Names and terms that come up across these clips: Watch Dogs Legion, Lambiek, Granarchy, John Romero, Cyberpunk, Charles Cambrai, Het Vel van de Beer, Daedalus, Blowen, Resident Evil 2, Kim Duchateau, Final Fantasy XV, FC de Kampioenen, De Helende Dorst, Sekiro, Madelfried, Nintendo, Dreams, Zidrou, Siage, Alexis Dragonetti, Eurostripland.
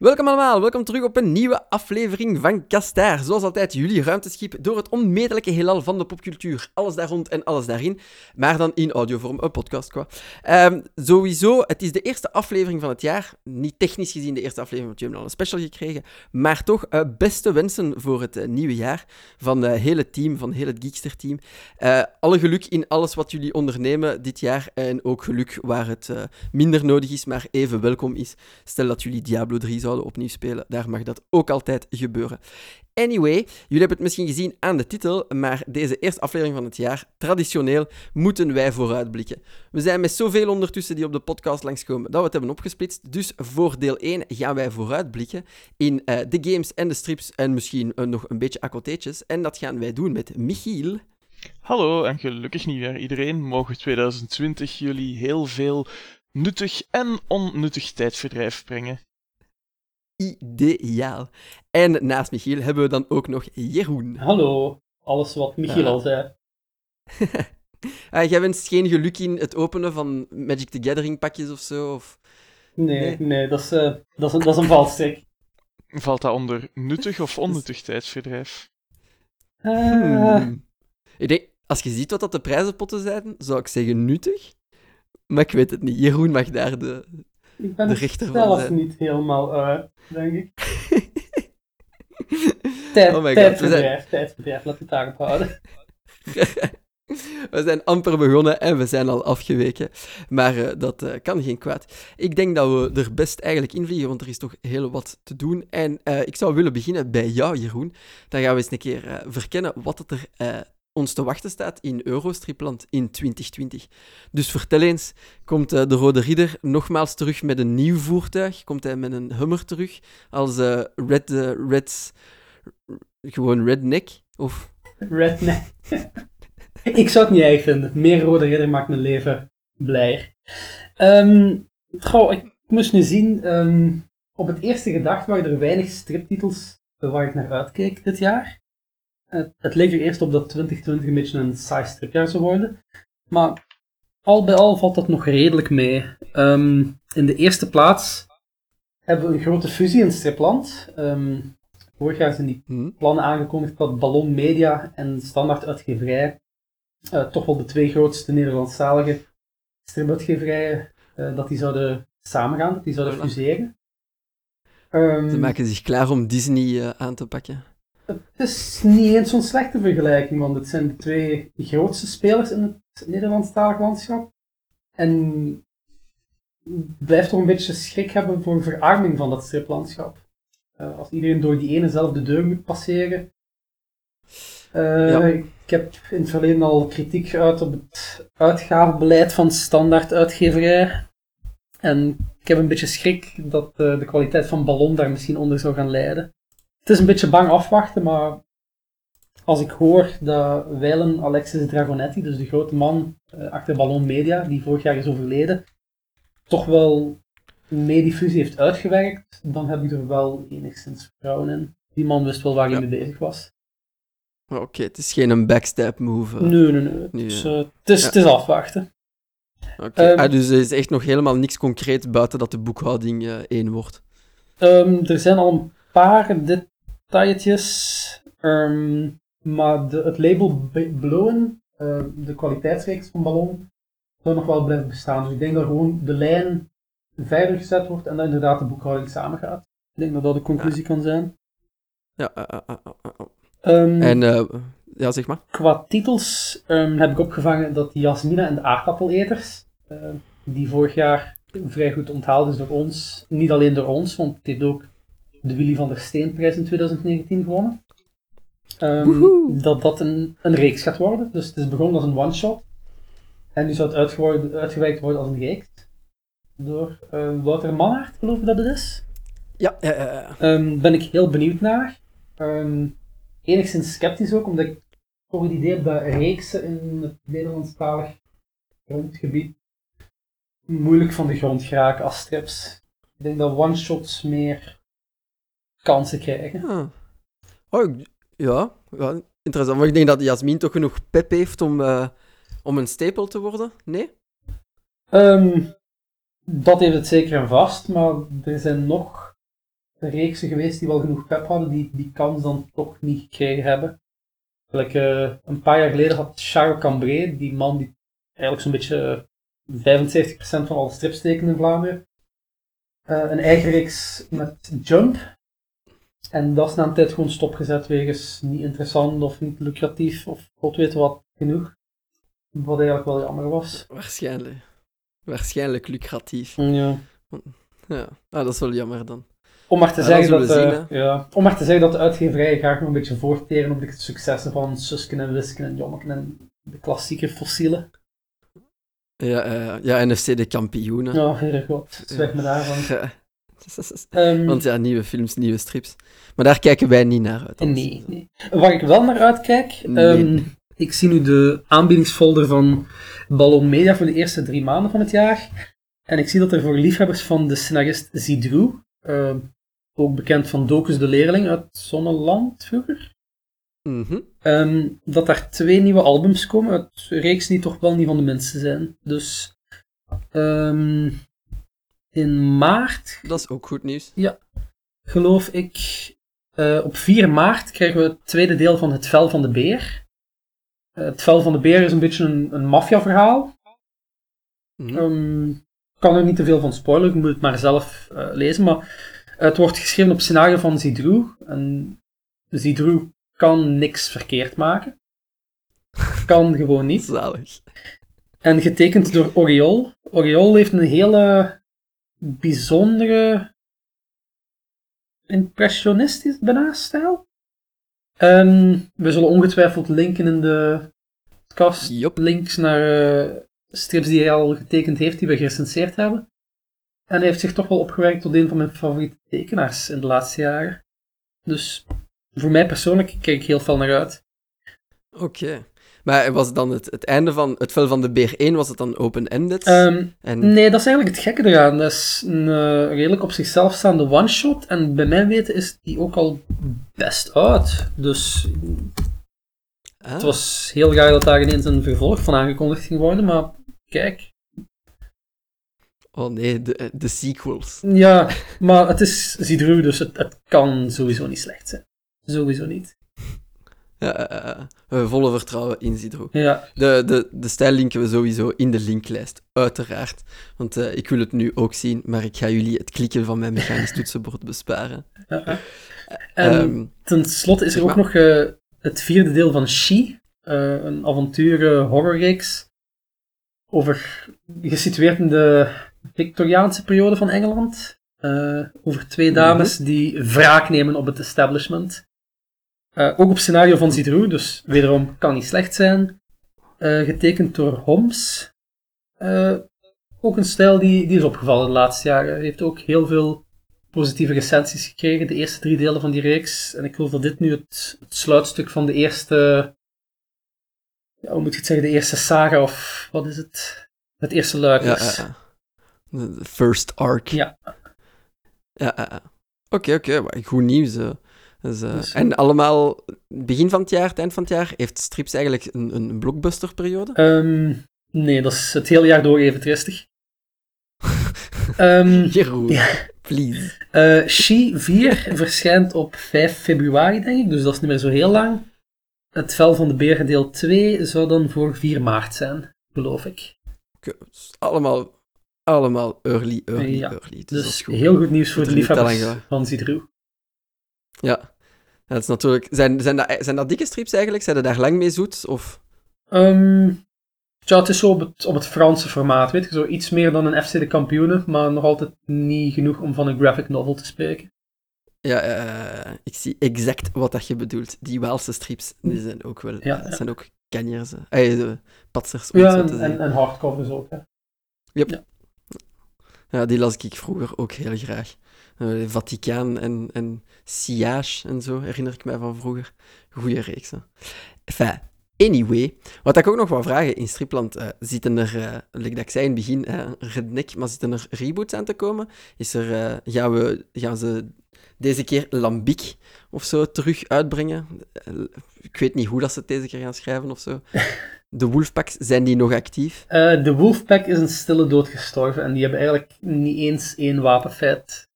Welkom allemaal, welkom terug op een nieuwe aflevering van Castaar. Zoals altijd, jullie ruimteschip door het onmetelijke heelal van de popcultuur. Alles daar rond en alles daarin, maar dan in audiovorm, een podcast qua. Sowieso, het is de eerste aflevering van het jaar. Niet technisch gezien de eerste aflevering, want jullie hebben al een special gekregen. Maar toch, beste wensen voor het nieuwe jaar van het hele team, van heel het Geekster-team. Alle geluk in alles wat jullie ondernemen dit jaar. En ook geluk waar het minder nodig is, maar even welkom is. Stel dat jullie Diablo 3 zouden opnieuw spelen, daar mag dat ook altijd gebeuren. Anyway, jullie hebben het misschien gezien aan de titel, maar deze eerste aflevering van het jaar, traditioneel, moeten wij vooruitblikken. We zijn met zoveel ondertussen die op de podcast langskomen, dat we het hebben opgesplitst. Dus voor deel 1 gaan wij vooruitblikken in de games en de strips en misschien nog een beetje accoteetjes. En dat gaan wij doen met Michiel. Hallo en gelukkig nieuwjaar iedereen. Mogen 2020 jullie heel veel nuttig en onnuttig tijdverdrijf brengen. Ideaal. En naast Michiel hebben we dan ook nog Jeroen. Hallo, alles wat Michiel al zei. Jij wenst geen geluk in het openen van Magic the Gathering pakjes of zo? Of... Nee, dat is een valstrik. Valt dat onder nuttig of onnuttig tijdsverdrijf? Ik denk, als je ziet wat de prijzenpotten zijn, zou ik zeggen nuttig. Maar ik weet het niet. Jeroen mag daar de... Ik ben er zelfs niet helemaal uit, denk ik. Tijdverdrijf, laat het daarop houden. We zijn amper begonnen en we zijn al afgeweken. Maar dat kan geen kwaad. Ik denk dat we er best eigenlijk in vliegen, want er is toch heel wat te doen. En ik zou willen beginnen bij jou, Jeroen. Dan gaan we eens een keer verkennen wat het er ons te wachten staat in Eurostripland in 2020. Dus vertel eens, komt de Rode Ridder nogmaals terug met een nieuw voertuig? Komt hij met een Hummer terug als gewoon Redneck? Of... Redneck. Ik zou het niet erg vinden. Meer Rode Ridder maakt mijn leven blijer. Ik moest nu zien, op het eerste gedacht waren er weinig striptitels waar ik naar uitkeek dit jaar. Het leek er eerst op dat 2020 een beetje een saai stripjaar zou worden. Maar al bij al valt dat nog redelijk mee. In de eerste plaats hebben we een grote fusie in stripland. Vorig jaar zijn die plannen aangekondigd dat Ballon Media en Standaard uitgeverij toch wel de twee grootste Nederlandstalige stripuitgeverijen, dat die zouden samengaan, dat die zouden fuseren. Ze maken zich klaar om Disney aan te pakken. Het is niet eens zo'n slechte vergelijking, want het zijn de twee grootste spelers in het Nederlandstalig landschap. En blijft toch een beetje schrik hebben voor verarming van dat striplandschap. Als iedereen door die enezelfde deur moet passeren. Ik heb in het verleden al kritiek geuit op het uitgavenbeleid van Standaard uitgeverij. En ik heb een beetje schrik dat de kwaliteit van Ballon daar misschien onder zou gaan lijden. Het is een beetje bang afwachten, maar als ik hoor dat wijlen Alexis Dragonetti, dus de grote man achter Ballon Media, die vorig jaar is overleden, toch wel mee die fusie heeft uitgewerkt, dan heb ik er wel enigszins vertrouwen in. Die man wist wel waar hij mee bezig was. Oké, het is geen backstab move. Nee. Het is afwachten. Oké. Dus er is echt nog helemaal niks concreet buiten dat de boekhouding één wordt? Er zijn al een paar detailletjes, maar het label Blowen, de kwaliteitsreeks van Ballon, zou nog wel blijven bestaan. Dus ik denk dat gewoon de lijn verder gezet wordt en dat inderdaad de boekhouding samengaat. Ik denk dat dat de conclusie kan zijn. Zeg maar. Qua titels heb ik opgevangen dat Jasmina en de aardappeleters, die vorig jaar vrij goed onthaald is door ons, niet alleen door ons, want het heeft ook de Willy van der Steenprijs in 2019 gewonnen. Dat een reeks gaat worden. Dus het is begonnen als een one-shot. En nu zou het uitgewerkt worden als een reeks. Door Wouter Mannaert, geloof ik dat het is. Ja. Ben ik heel benieuwd naar. Enigszins sceptisch ook, omdat ik voor het idee heb dat reeksen in het Nederlandstalig grondgebied moeilijk van de grond geraken als strips. Ik denk dat one-shots meer kansen krijgen. Interessant. Maar ik denk dat Jasmin toch genoeg pep heeft om een stapel te worden? Nee? Dat heeft het zeker en vast, maar er zijn nog reeksen geweest die wel genoeg pep hadden, die die kans dan toch niet gekregen hebben. Een paar jaar geleden had Charles Cambré, die man die eigenlijk zo'n beetje 75% van alle strips tekende in Vlaanderen, een eigen reeks met Jump. En dat is na een tijd gewoon stopgezet wegens niet interessant of niet lucratief of god weet wat genoeg. Wat eigenlijk wel jammer was. Waarschijnlijk lucratief. Ja. Ja, dat is wel jammer dan. Om maar te zeggen dat de uitgeverijen graag nog een beetje voorteren op de successen van Suske en Wiske en Jommeken en de klassieke fossielen. Ja, FC de Kampioenen. Ja, heel goed. Weg me daarvan. Ja. Want ja, nieuwe films, nieuwe strips. Maar daar kijken wij niet naar uit. Nee. Waar ik wel naar uitkijk... Ik zie nu de aanbiedingsfolder van Ballon Media voor de eerste 3 maanden van het jaar. En ik zie dat er voor liefhebbers van de scenarist Zidrou, ook bekend van Docus de Leerling uit Zonneland vroeger, dat daar 2 nieuwe albums komen uit een reeks die toch wel niet van de minste zijn. Dus in maart... Dat is ook goed nieuws. Ja, geloof ik. Op 4 maart krijgen we het tweede deel van Het Vel van de Beer. Het Vel van de Beer is een beetje een maffiaverhaal. Ik kan er niet te veel van spoileren, ik moet het maar zelf lezen. Maar het wordt geschreven op scenario van Zidrou. En Zidrou kan niks verkeerd maken. Kan gewoon niet. Zalig. En getekend door Oriol. Oriol heeft een hele bijzondere impressionistisch bijna stijl. We zullen ongetwijfeld linken in de podcast, links naar strips die hij al getekend heeft, die we gerecenseerd hebben. En hij heeft zich toch wel opgewerkt tot een van mijn favoriete tekenaars in de laatste jaren. Dus voor mij persoonlijk kijk ik heel veel naar uit. Oké. Maar was dan het einde van Het Vel van de Beer 1, was het dan open-ended? Nee, dat is eigenlijk het gekke eraan. Dat is een redelijk op zichzelf staande one-shot. En bij mijn weten is die ook al best uit. Dus het was heel raar dat daar ineens een vervolg van aangekondigd ging worden. Maar kijk. Oh nee, de sequels. Ja, maar het is Zidrou, dus het kan sowieso niet slecht zijn. Sowieso niet. Volle vertrouwen in Zidrou. Ja. De stijl linken we sowieso in de linklijst, uiteraard. Want ik wil het nu ook zien, maar ik ga jullie het klikken van mijn mechanisch toetsenbord besparen. En ten slotte is er ook nog het 4e deel van She, een avonturen-horrorreeks, gesitueerd in de Victoriaanse periode van Engeland, over 2 dames die wraak nemen op het establishment. Ook op scenario van Zidrou, dus wederom kan niet slecht zijn. Getekend door Homs. Ook een stijl die is opgevallen de laatste jaren. Hij heeft ook heel veel positieve recensies gekregen, de eerste 3 delen van die reeks. En ik geloof dat dit nu het sluitstuk van de eerste... Ja, hoe moet je het zeggen? De eerste saga, of wat is het? Het eerste luik is. The first arc. Ja. Oké, goed nieuws. Dus, en allemaal, begin van het jaar, het eind van het jaar, heeft strips eigenlijk een blockbusterperiode? Nee, dat is het hele jaar door even tristig. Jeroen, please. She 4 verschijnt op 5 februari, denk ik, dus dat is niet meer zo heel lang. Het Vel van de Beer deel 2 zou dan voor 4 maart zijn, geloof ik. Dus allemaal early. Dus dat is goed. Heel goed nieuws voor de liefhebbers van Zidrou. Ja, dat is natuurlijk... Zijn dat dikke strips eigenlijk? Zijn er daar lang mee zoet? Of? Het is zo op het Franse formaat, weet je. Zo iets meer dan een FC de Kampioenen, maar nog altijd niet genoeg om van een graphic novel te spreken. Ja, ik zie exact wat dat je bedoelt. Die Waalse strips, die zijn ook wel... zijn ook kanjers. Patsers. Ja, en hardcovers ook, hè. Yep. Ja, die las ik vroeger ook heel graag. Vaticaan en Siage en zo, herinner ik mij van vroeger. Goeie reeks. Enfin, anyway. Wat ik ook nog wou vragen, in Stripland zitten er, like dat ik zei in het begin, redneck, maar zitten er reboots aan te komen? Gaan ze deze keer Lambiek of zo terug uitbrengen? Ik weet niet hoe dat ze het deze keer gaan schrijven of zo. De Wolfpacks, zijn die nog actief? De Wolfpack is een stille dood gestorven en die hebben eigenlijk niet eens 1 wapenfeit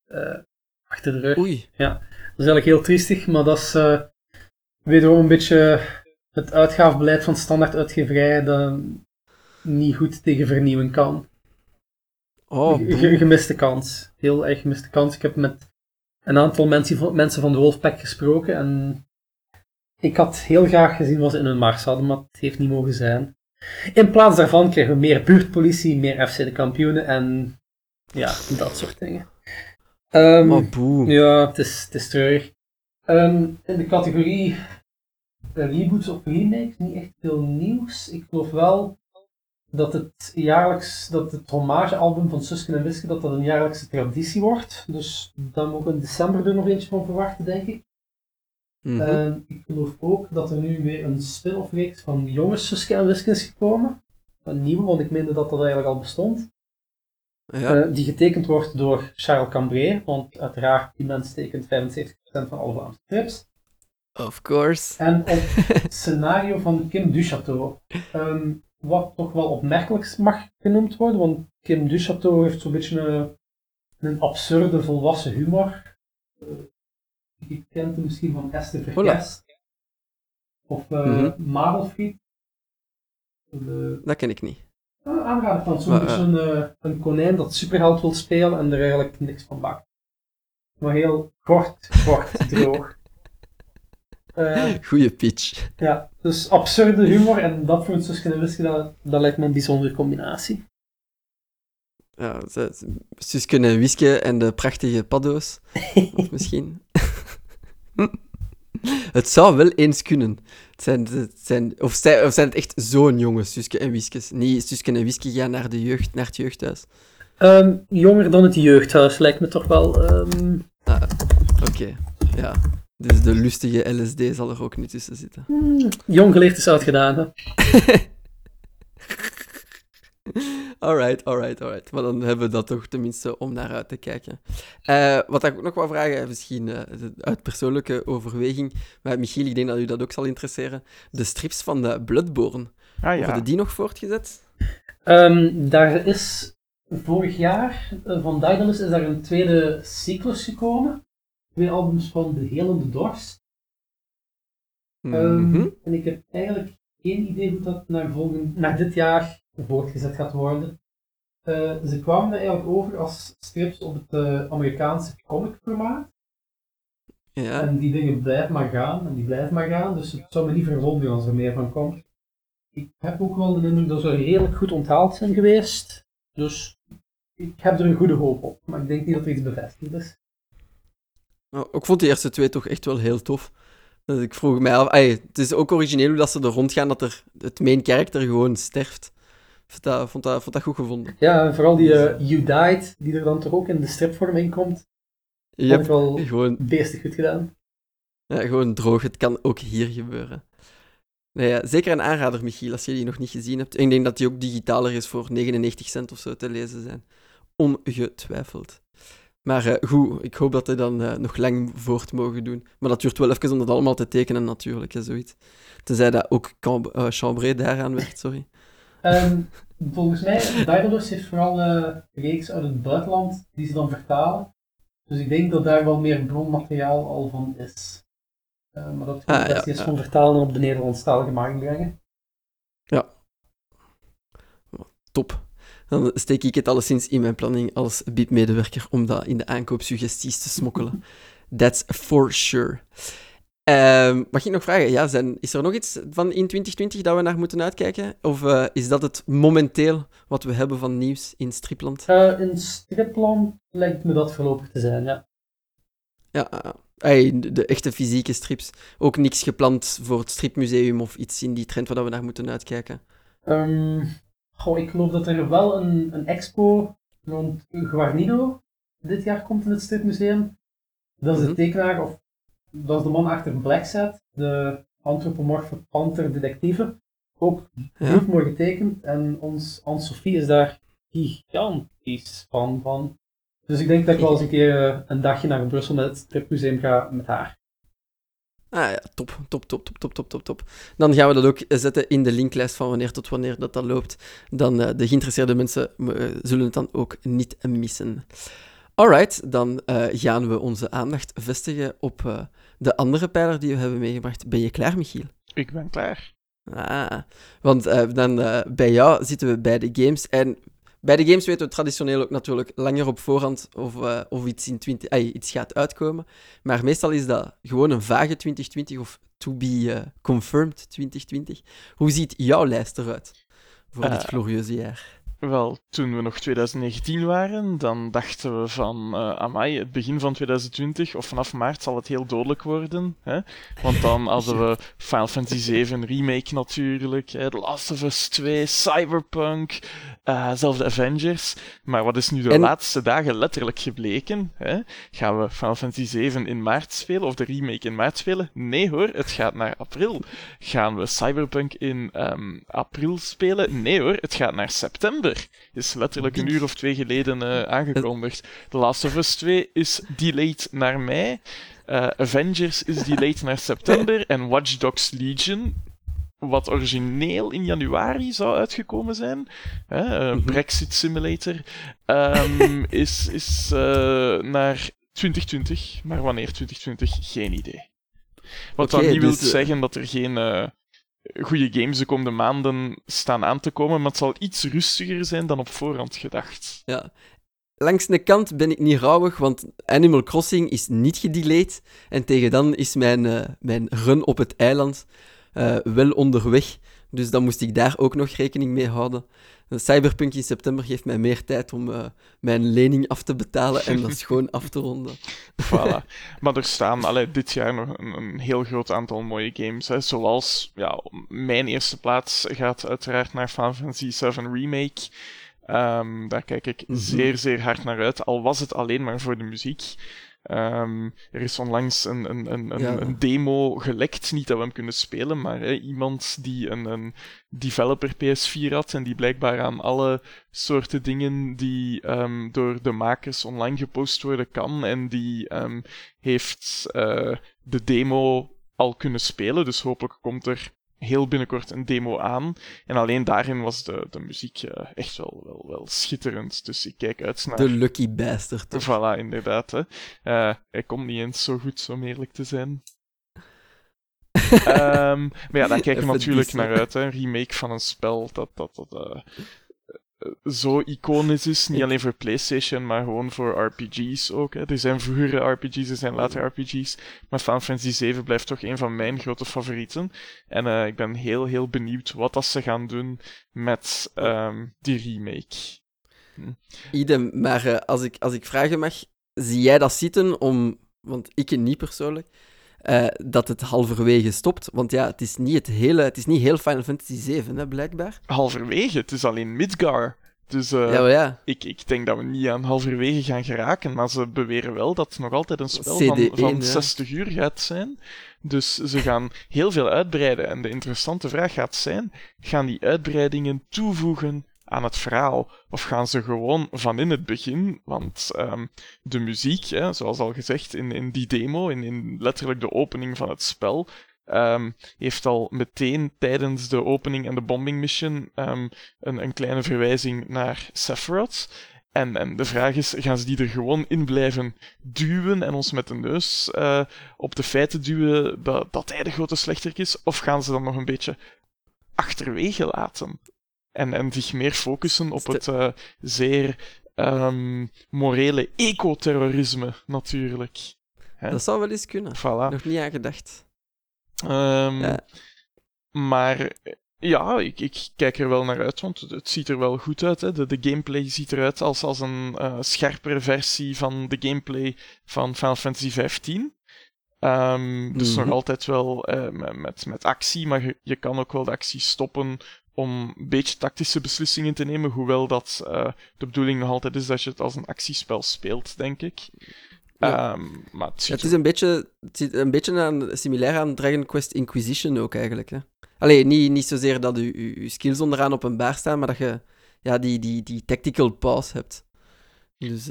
achter de rug. Oei. Ja, dat is eigenlijk heel triestig, maar dat is wederom een beetje het uitgaafbeleid van Standaard uitgeverij dat niet goed tegen vernieuwing kan. Oh, gemiste kans. Heel erg gemiste kans. Ik heb met een aantal mensen van de Wolfpack gesproken en ik had heel graag gezien wat ze in hun mars hadden, maar het heeft niet mogen zijn. In plaats daarvan kregen we meer buurtpolitie, meer FC de Kampioenen en ja, dat soort dingen. Maar boe. Ja, het is treurig. In de categorie reboots of remakes, niet echt veel nieuws. Ik geloof wel dat het jaarlijks, dat het hommagealbum van Suske en Wiske, dat een jaarlijkse traditie wordt. Dus daar mogen we in december er nog eentje van verwachten, denk ik. Mm-hmm. Ik geloof ook dat er nu weer een spin-off reeks van jonge Suske en Wiske is gekomen. Een nieuwe, want ik meende dat dat eigenlijk al bestond. Ja. Die getekend wordt door Charles Cambrai, want uiteraard die mens tekent 75% van alle Vlaamse strips. Of course. En het scenario van Kim Duchateau. Wat toch wel opmerkelijk mag genoemd worden, want Kim Duchateau heeft zo'n beetje een absurde volwassen humor. Je kent hem misschien van Esther Vergest. Of Madelfried. Dat ken ik niet. Aanraden van zo'n beetje een konijn dat superheld wil spelen en er eigenlijk niks van bakt. Maar heel kort, droog. Goeie pitch. Ja, dus absurde humor en dat voor een Suske en Wiske, dat lijkt me een bijzondere combinatie. Ja, Suske en Wiske en de prachtige paddo's. Of misschien. Het zou wel eens kunnen. Zijn het echt zo'n jonge Suske en Wiskes? Niet Suske en Wiske gaan naar het jeugdhuis? Jonger dan het jeugdhuis lijkt me toch wel. Oké. Ja. Dus de lustige LSD zal er ook niet tussen zitten. Jong geleerd is uitgedaan, hè? Alright. Maar dan hebben we dat toch tenminste om naar uit te kijken. Wat ik ook nog wil vragen, misschien uit persoonlijke overweging, maar Michiel, ik denk dat u dat ook zal interesseren. De strips van de Bloodborne. Ah, ja. Worden die nog voortgezet? Daar is vorig jaar, van Daedalus, is daar een tweede cyclus gekomen. 2 albums van De Helende Dorst. En ik heb eigenlijk geen idee hoe dat naar dit jaar voortgezet gaat worden. Ze kwamen er eigenlijk over als strips op het Amerikaanse comic-formaat. Ja. En die dingen blijven maar gaan, dus het zou me niet verwonderen als er meer van komt. Ik heb ook wel de indruk dat ze redelijk goed onthaald zijn geweest, dus ik heb er een goede hoop op, maar ik denk niet dat er iets bevestigd is. Nou, ik vond die eerste 2 toch echt wel heel tof. Dus ik vroeg mij af, het is ook origineel hoe dat ze er rondgaan dat er het main character gewoon sterft. Vond dat goed gevonden. Ja, en vooral die You Died, die er dan toch ook in de stripvorm in komt. Yep, vond ik wel gewoon beestig goed gedaan. Ja, gewoon droog. Het kan ook hier gebeuren. Nou ja, zeker een aanrader, Michiel, als je die nog niet gezien hebt. Ik denk dat die ook digitaler is voor 99 cent of zo te lezen zijn. Ongetwijfeld. Maar goed, ik hoop dat hij dan nog lang voort mogen doen. Maar dat duurt wel even om dat allemaal te tekenen, natuurlijk. Hè, zoiets. Tenzij dat ook Cambrai daaraan werkt, sorry. Volgens mij, Daedalus heeft vooral reeks uit het buitenland die ze dan vertalen. Dus ik denk dat daar wel meer bronmateriaal al van is. Maar dat kan best eens van vertalen op de Nederlandstalige markt brengen. Ja. Top. Dan steek ik het alleszins in mijn planning als BIB-medewerker om dat in de aankoopsuggesties te smokkelen. That's for sure. Mag ik nog vragen? Ja, is er nog iets van in 2020 dat we naar moeten uitkijken? Of is dat het momenteel wat we hebben van nieuws in Stripland? In Stripland lijkt me dat voorlopig te zijn, ja. Ja, de echte fysieke strips. Ook niks gepland voor het stripmuseum of iets in die trend waar we naar moeten uitkijken? Ik geloof dat er wel een expo rond Guarnido dit jaar komt in het stripmuseum. Dat is de tekenaar, of dat is de man achter Black Set, de antropomorfe panter-detectieve. Ook heel mooi getekend en ons Anne-Sophie is daar gigantisch fan van. Dus ik denk dat ik wel eens een keer een dagje naar Brussel met het stripmuseum ga met haar. Ah ja, top. Dan gaan we dat ook zetten in de linklijst van wanneer tot wanneer dat loopt. Dan de geïnteresseerde mensen zullen het dan ook niet missen. Alright, dan gaan we onze aandacht vestigen op de andere pijler die we hebben meegebracht. Ben je klaar, Michiel? Ik ben klaar. Ah, want dan bij jou zitten we bij de games. En bij de games weten we traditioneel ook natuurlijk langer op voorhand of iets, iets gaat uitkomen. Maar meestal is dat gewoon een vage 2020 of to be confirmed 2020. Hoe ziet jouw lijst eruit voor dit glorieuze jaar? Wel, toen we nog 2019 waren, dan dachten we van, amai, het begin van 2020, of vanaf maart zal het heel dodelijk worden. Hè? Want dan hadden we Final Fantasy VII remake natuurlijk, hè? The Last of Us 2, Cyberpunk, zelfs de Avengers. Maar wat is nu de laatste dagen letterlijk gebleken? Hè? Gaan we Final Fantasy VII in maart spelen, of de remake in maart spelen? Nee hoor, het gaat naar april. Gaan we Cyberpunk in april spelen? Nee hoor, het gaat naar september. Is letterlijk een uur of twee geleden aangekondigd. The Last of Us 2 is delayed naar mei. Avengers is delayed naar september. En Watch Dogs Legion, wat origineel in januari zou uitgekomen zijn. Brexit Simulator. Is naar 2020. Maar wanneer 2020? Geen idee. Wat dan niet wil zeggen dat er geen... goede games de komende maanden staan aan te komen, maar het zal iets rustiger zijn dan op voorhand gedacht. Ja. Langs de kant ben ik niet rouwig, want Animal Crossing is niet gedelayed en tegen dan is mijn run op het eiland wel onderweg. Dus dan moest ik daar ook nog rekening mee houden. Cyberpunk in september geeft mij meer tijd om mijn lening af te betalen en dat schoon af te ronden. Voilà. Maar er staan dit jaar nog een heel groot aantal mooie games. Hè. Zoals, mijn eerste plaats gaat uiteraard naar Final Fantasy VII Remake. Daar kijk ik zeer, zeer hard naar uit. Al was het alleen maar voor de muziek. Er is onlangs een demo gelekt, niet dat we hem kunnen spelen, maar iemand die een developer PS4 had en die blijkbaar aan alle soorten dingen die door de makers online gepost worden kan en die heeft de demo al kunnen spelen, dus hopelijk komt er heel binnenkort een demo aan. En alleen daarin was de muziek echt wel schitterend. Dus ik kijk uit naar... De Lucky Bastard. Toch? Voilà, inderdaad. Hè. Hij komt niet eens zo goed, om eerlijk te zijn. Maar ja, daar kijken we natuurlijk naar uit. Hè. Een remake van een spel dat zo iconisch is. Niet alleen voor PlayStation, maar gewoon voor RPG's ook. Hè. Er zijn vroegere RPG's, er zijn later RPG's. Maar Final Fantasy VII blijft toch een van mijn grote favorieten. En ik ben heel, heel benieuwd wat dat ze gaan doen met die remake. Idem, maar als ik vragen mag, zie jij dat zitten om... Want ik niet persoonlijk. Dat het halverwege stopt. Want ja, het is niet heel Final Fantasy 7, hè, blijkbaar. Halverwege? Het is alleen Midgar. Dus ik denk dat we niet aan halverwege gaan geraken. Maar ze beweren wel dat het nog altijd een spel van 60 uur gaat zijn. Dus ze gaan heel veel uitbreiden. En de interessante vraag gaat zijn, gaan die uitbreidingen toevoegen aan het verhaal? Of gaan ze gewoon van in het begin, want de muziek, zoals al gezegd in die demo, in letterlijk de opening van het spel, heeft al meteen tijdens de opening en de bombing mission een kleine verwijzing naar Sephiroth. En de vraag is, gaan ze die er gewoon in blijven duwen en ons met de neus op de feiten duwen dat hij de grote slechterik is? Of gaan ze dan nog een beetje achterwege laten? En zich meer focussen op het zeer morele ecoterrorisme, natuurlijk. Hè? Dat zou wel eens kunnen. Voilà. Nog niet aan gedacht. Maar ja, ik kijk er wel naar uit, want het ziet er wel goed uit. Hè? De gameplay ziet eruit als een scherpere versie van de gameplay van Final Fantasy XV. Dus nog altijd wel met actie, maar je kan ook wel de actie stoppen om een beetje tactische beslissingen te nemen, hoewel dat de bedoeling nog altijd is dat je het als een actiespel speelt, denk ik. Ja. Maar het zit een beetje similair aan Dragon Quest Inquisition ook eigenlijk. Hè? Allee, niet zozeer dat je skills onderaan op een baar staan, maar dat je die tactical pause hebt. Dus...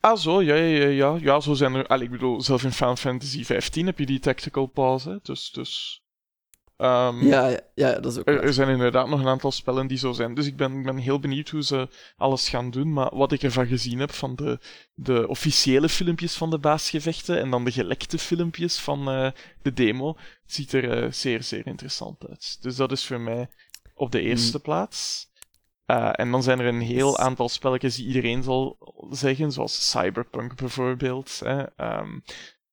Ah, zo, ja, zo zijn er... Allee, ik bedoel, zelf in Final Fantasy XV heb je die tactical pause, hè, dus... Ja, dat is ook er zijn inderdaad nog een aantal spellen die zo zijn. Dus ik ben heel benieuwd hoe ze alles gaan doen. Maar wat ik ervan gezien heb van de officiële filmpjes van de baasgevechten en dan de gelekte filmpjes van de demo, ziet er zeer, zeer interessant uit. Dus dat is voor mij op de eerste plaats. En dan zijn er een heel aantal spelletjes die iedereen zal zeggen, zoals Cyberpunk bijvoorbeeld.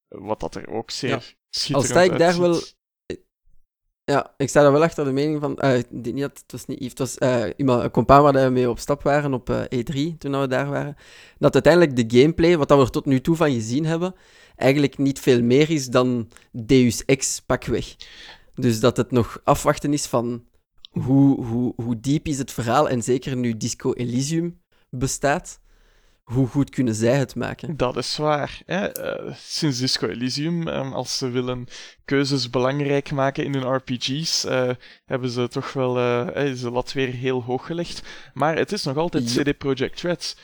Wat dat er ook zeer schitterend uitziet. Ja, ik sta daar wel achter de mening van... het was niet Yves, het was een compaan waar we mee op stap waren op E3, toen we daar waren. Dat uiteindelijk de gameplay, wat we er tot nu toe van gezien hebben, eigenlijk niet veel meer is dan Deus Ex pakweg. Dus dat het nog afwachten is van hoe diep is het verhaal, en zeker nu Disco Elysium bestaat, hoe goed kunnen zij het maken? Dat is waar. Sinds Disco Elysium, als ze willen keuzes belangrijk maken in hun RPG's, hebben ze toch wel de lat weer heel hoog gelegd. Maar het is nog altijd CD Projekt Red.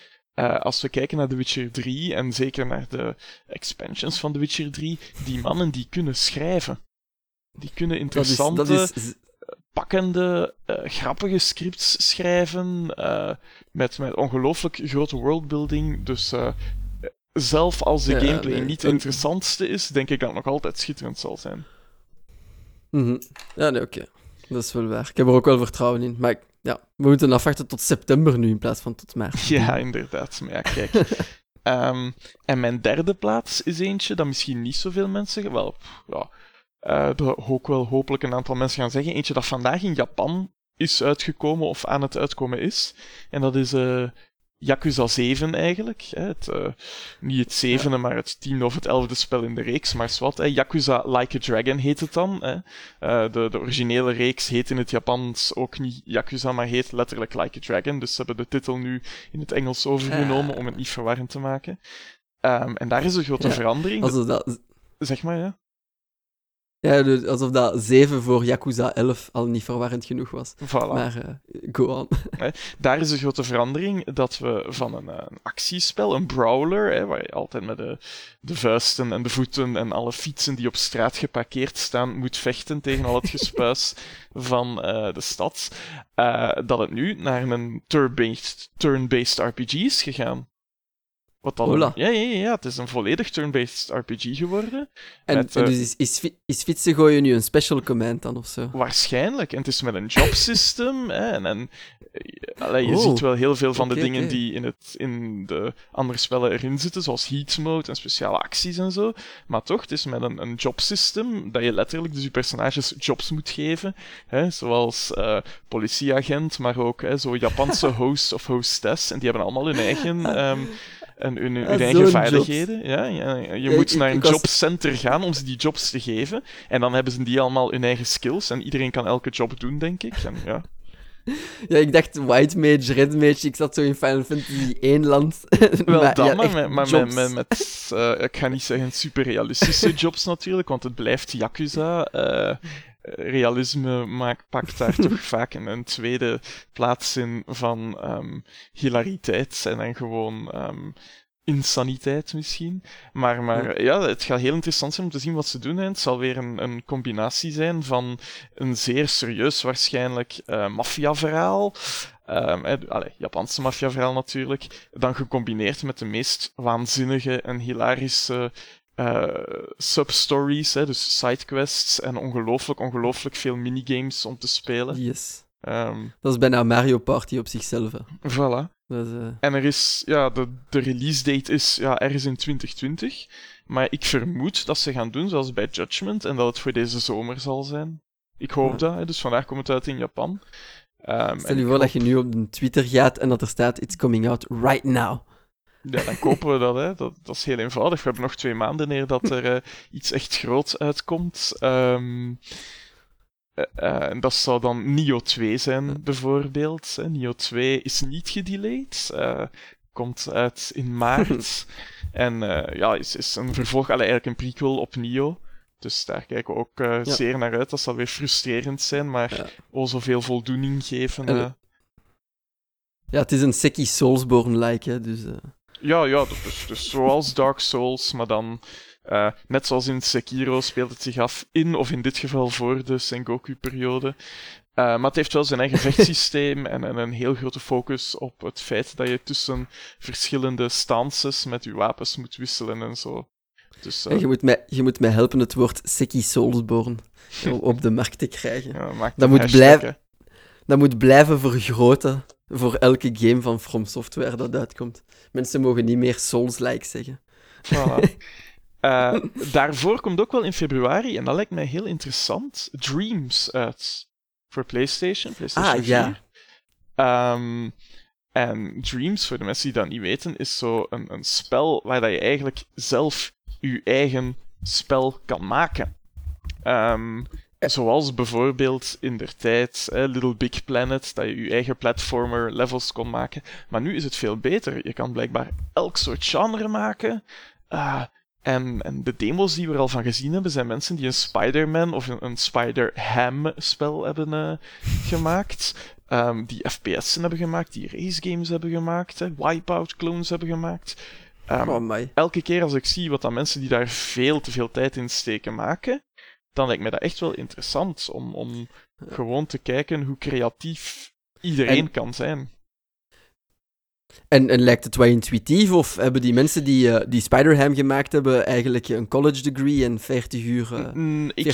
Als we kijken naar The Witcher 3, en zeker naar de expansions van The Witcher 3, die mannen die kunnen schrijven. Die kunnen interessante... Dat is... pakkende, grappige scripts schrijven, met ongelooflijk grote worldbuilding. Dus zelf als de gameplay niet de interessantste is, denk ik dat het nog altijd schitterend zal zijn. Mm-hmm. Ja, nee, oké. Dat is wel waar. Ik heb er ook wel vertrouwen in. Maar we moeten afwachten tot september nu in plaats van tot maart. Ja, inderdaad. Maar ja, kijk. En mijn derde plaats is eentje dat misschien niet zoveel mensen... dat ook wel hopelijk een aantal mensen gaan zeggen. Eentje dat vandaag in Japan is uitgekomen of aan het uitkomen is. En dat is Yakuza 7 eigenlijk. Niet het zevende, maar het 10e of het 11e spel in de reeks. Maar zwart, Yakuza Like a Dragon heet het dan. De originele reeks heet in het Japans ook niet Yakuza, maar heet letterlijk Like a Dragon. Dus ze hebben de titel nu in het Engels overgenomen om het niet verwarrend te maken. En daar is een grote verandering. Zeg maar, ja. Ja, dus alsof dat 7 voor Yakuza 11 al niet verwarrend genoeg was. Voilà. Maar go on. Daar is een grote verandering dat we van een actiespel, een brawler, waar je altijd met de vuisten en de voeten en alle fietsen die op straat geparkeerd staan moet vechten tegen al het gespuis van de stad, dat het nu naar een turn-based RPG is gegaan. Het is een volledig turn-based RPG geworden. En dus is fietsen gooien nu een special command dan of zo? Waarschijnlijk. En het is met een job system. Je ziet wel heel veel van de dingen die in de andere spellen erin zitten, zoals heat mode en speciale acties en zo. Maar toch, het is met een job system dat je letterlijk dus je personages jobs moet geven. Zoals politieagent, maar ook zo'n Japanse host of hostess. En die hebben allemaal hun eigen... en hun eigen vaardigheden. Je moet naar een jobcenter gaan om ze die jobs te geven. En dan hebben ze die allemaal hun eigen skills. En iedereen kan elke job doen, denk ik. En, ja. Ja, ik dacht white mage, red mage. Ik zat zo in Final Fantasy 1 land. Wel, ik ga niet zeggen superrealistische jobs natuurlijk, want het blijft Yakuza. Realisme pakt daar toch vaak een tweede plaats in van hilariteit en dan gewoon insaniteit misschien. Maar het gaat heel interessant zijn om te zien wat ze doen. Hè. Het zal weer een combinatie zijn van een zeer serieus waarschijnlijk maffiaverhaal. Japanse maffiaverhaal natuurlijk. Dan gecombineerd met de meest waanzinnige en hilarische... substories, dus sidequests en ongelooflijk veel minigames om te spelen. Yes. Dat is bijna Mario Party op zichzelf. Hè. Voilà. En er is, de release date is ergens in 2020, maar ik vermoed dat ze gaan doen zoals bij Judgment en dat het voor deze zomer zal zijn. Ik hoop dat, hè. Dus vandaag komt het uit in Japan. Stel je voor dat je nu op de Twitter gaat en dat er staat, it's coming out right now. Ja, dan kopen we dat, hè. Dat is heel eenvoudig. We hebben nog 2 maanden eer dat er iets echt groots uitkomt. Dat zou dan Nioh 2 zijn, bijvoorbeeld. Nioh 2 is niet gedelayed. Komt uit in maart. En is een vervolg, eigenlijk een prequel op Nioh. Dus daar kijken we ook zeer naar uit. Dat zal weer frustrerend zijn, maar zoveel voldoening geven. Ja, het is een Sekki Soulsborne-like, hè. Dus... Ja, dus zoals Dark Souls, maar dan Net zoals in Sekiro speelt het zich af in, of in dit geval voor, de Sengoku-periode. Maar het heeft wel zijn eigen vechtsysteem en een heel grote focus op het feit dat je tussen verschillende stances met je wapens moet wisselen en zo. Dus, je moet mij helpen het woord Seki Soulsborne op de markt te krijgen. Ja, dat moet blijven vergroten voor elke game van From Software dat uitkomt. Mensen mogen niet meer Souls-like zeggen. Voilà. Daarvoor komt ook wel in februari, en dat lijkt mij heel interessant, Dreams uit. Voor PlayStation 4. Ja. En Dreams, voor de mensen die dat niet weten, is zo een spel waar dat je eigenlijk zelf je eigen spel kan maken. Zoals bijvoorbeeld in der tijd Little Big Planet, dat je je eigen platformer levels kon maken. Maar nu is het veel beter. Je kan blijkbaar elk soort genre maken. En de demos die we er al van gezien hebben, zijn mensen die een Spider-Man of een Spider-Ham spel hebben gemaakt. Die FPS'en hebben gemaakt, die racegames hebben gemaakt, wipeout clones hebben gemaakt. Elke keer als ik zie wat dan mensen die daar veel te veel tijd in steken maken, dan lijkt me dat echt wel interessant om gewoon te kijken hoe creatief iedereen kan zijn. En lijkt het wel intuïtief, of hebben die mensen die Spider-Ham gemaakt hebben eigenlijk een college degree en 40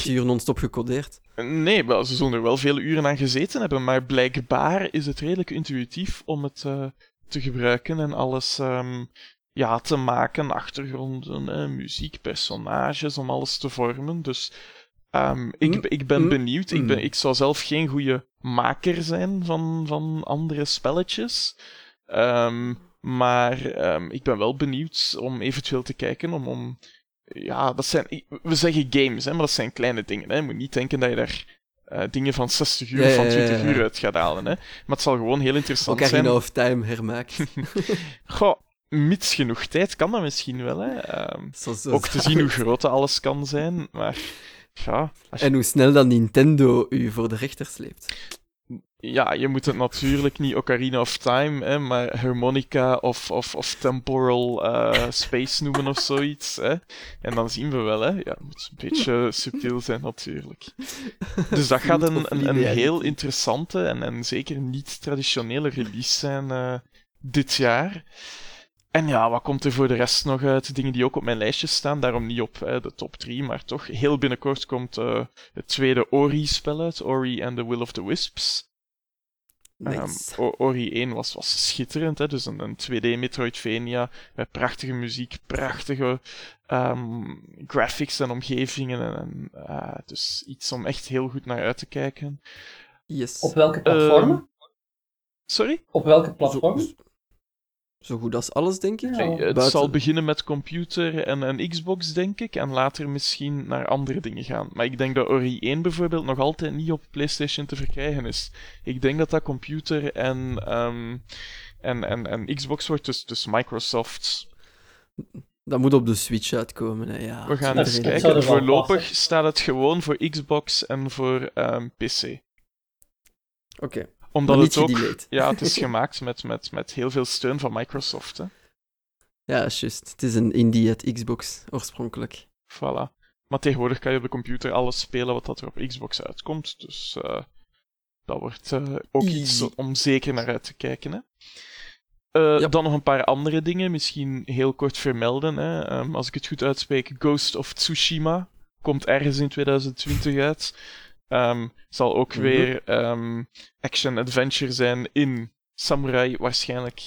uur non-stop gecodeerd? Nee, wel, ze zullen er wel vele uren aan gezeten hebben, maar blijkbaar is het redelijk intuïtief om het te gebruiken en alles te maken, achtergronden, muziek, personages, om alles te vormen. Dus ik ben benieuwd. Ik zou zelf geen goede maker zijn van andere spelletjes. Maar ik ben wel benieuwd om eventueel te kijken dat zijn, we zeggen games, hè, maar dat zijn kleine dingen, hè. Je moet niet denken dat je daar dingen van 60 uur of van 20 uur uit gaat halen, hè. Maar het zal gewoon heel interessant zijn. Ocarina of Time hermaakt. Goh, mits genoeg tijd kan dat misschien wel, hè. Ook te zien hoe groot alles kan zijn, maar ja. En hoe snel dan Nintendo u voor de rechter sleept. Ja, je moet het natuurlijk niet Ocarina of Time, hè, maar Harmonica of Temporal Space noemen of zoiets. Hè. En dan zien we wel, hè. Ja, het moet een beetje subtiel zijn natuurlijk. Dus dat gaat een heel interessante en zeker niet traditionele release zijn dit jaar. En ja, wat komt er voor de rest nog uit? Dingen die ook op mijn lijstje staan, daarom niet op de top 3, maar toch. Heel binnenkort komt het tweede Ori-spel uit, Ori and the Will of the Wisps. Nice. Ori 1 was schitterend, hè? Dus een 2D Metroidvania met prachtige muziek, prachtige graphics en omgevingen. En dus iets om echt heel goed naar uit te kijken. Yes. Op welke platformen? Sorry? Op welke platformen? Zo goed als alles, denk ik. Ja. Het zal beginnen met computer en Xbox, denk ik. En later misschien naar andere dingen gaan. Maar ik denk dat Ori 1 bijvoorbeeld nog altijd niet op PlayStation te verkrijgen is. Ik denk dat dat computer en Xbox wordt, dus Microsoft. Dat moet op de Switch uitkomen, hè. Ja. We gaan eens kijken. Voorlopig staat het gewoon voor Xbox en voor PC. Oké. Omdat het ook... Ja, het is gemaakt met heel veel steun van Microsoft, hè. Ja, juist. Het is een indie uit Xbox, oorspronkelijk. Voilà. Maar tegenwoordig kan je op de computer alles spelen wat er op Xbox uitkomt. Dus dat wordt ook iets om zeker naar uit te kijken, hè. Dan nog een paar andere dingen. Misschien heel kort vermelden, hè. Als ik het goed uitspreek, Ghost of Tsushima komt ergens in 2020 uit. Zal ook weer action-adventure zijn in Samurai, waarschijnlijk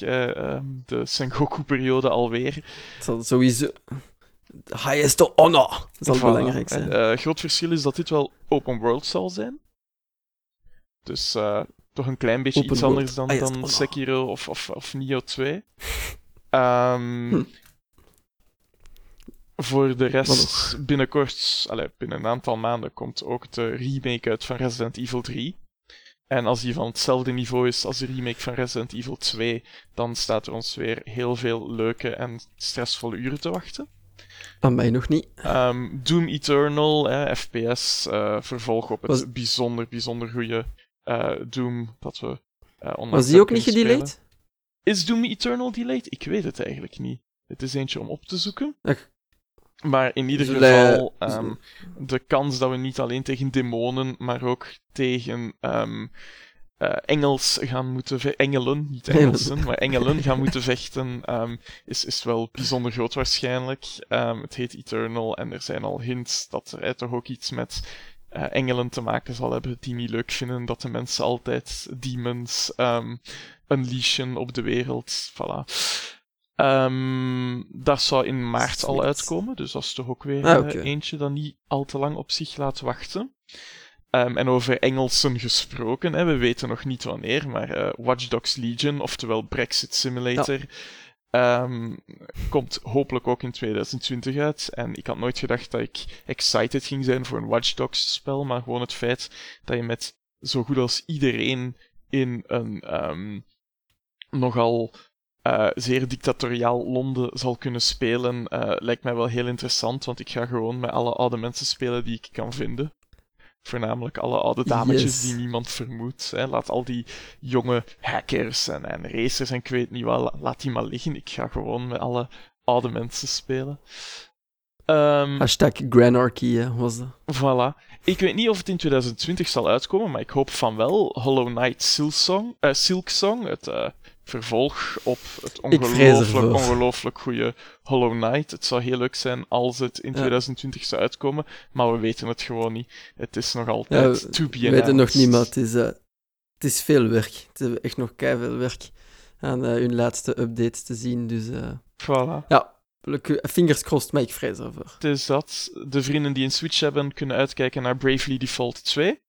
de Sengoku-periode alweer. Het zal sowieso... Highest honor! Dat zal belangrijk zijn. Groot verschil is dat dit wel open world zal zijn. Dus toch een klein beetje open iets world. Anders dan Sekiro of Nioh 2. Voor de rest, binnenkort, binnen een aantal maanden, komt ook de remake uit van Resident Evil 3. En als die van hetzelfde niveau is als de remake van Resident Evil 2, dan staat er ons weer heel veel leuke en stressvolle uren te wachten. Aan mij nog niet. Doom Eternal, FPS, vervolg op het bijzonder, bijzonder goede Doom dat we onlangs was die ook niet gedelayed? Spelen. Is Doom Eternal delayed? Ik weet het eigenlijk niet. Het is eentje om op te zoeken. Maar in ieder geval, de kans dat we niet alleen tegen demonen, maar ook tegen Engels gaan moeten engelen, niet Engelsen, maar engelen gaan moeten vechten, is wel bijzonder groot waarschijnlijk. Het heet Eternal en er zijn al hints dat er toch ook iets met engelen te maken zal hebben die niet leuk vinden dat de mensen altijd demons unleashen op de wereld. Voilà. Dat zou in maart al uitkomen, dus dat is toch ook weer eentje dat niet al te lang op zich laat wachten. En over Engelsen gesproken, hè, we weten nog niet wanneer, maar Watch Dogs Legion, oftewel Brexit Simulator, komt hopelijk ook in 2020 uit. En ik had nooit gedacht dat ik excited ging zijn voor een Watch Dogs spel, maar gewoon het feit dat je met zo goed als iedereen in een nogal zeer dictatoriaal Londen zal kunnen spelen, lijkt mij wel heel interessant, want ik ga gewoon met alle oude mensen spelen die ik kan vinden. Voornamelijk alle oude dametjes die niemand vermoedt. Hè. Laat al die jonge hackers en racers en ik weet niet wat, laat die maar liggen. Ik ga gewoon met alle oude mensen spelen. Hashtag Granarchy, hè, was dat. Voilà. Ik weet niet of het in 2020 zal uitkomen, maar ik hoop van wel. Hollow Knight Silksong, het vervolg op het ongelooflijk goede Hollow Knight. Het zou heel leuk zijn als het in 2020 zou uitkomen, maar we weten het gewoon niet. Het is nog altijd to be announced. We weten nog niet, maar het is veel werk. Het is echt nog keiveel werk aan hun laatste updates te zien. Dus, voilà. Ja. Fingers crossed, maar ik vrees ervoor. Het is dat. De vrienden die een Switch hebben kunnen uitkijken naar Bravely Default 2.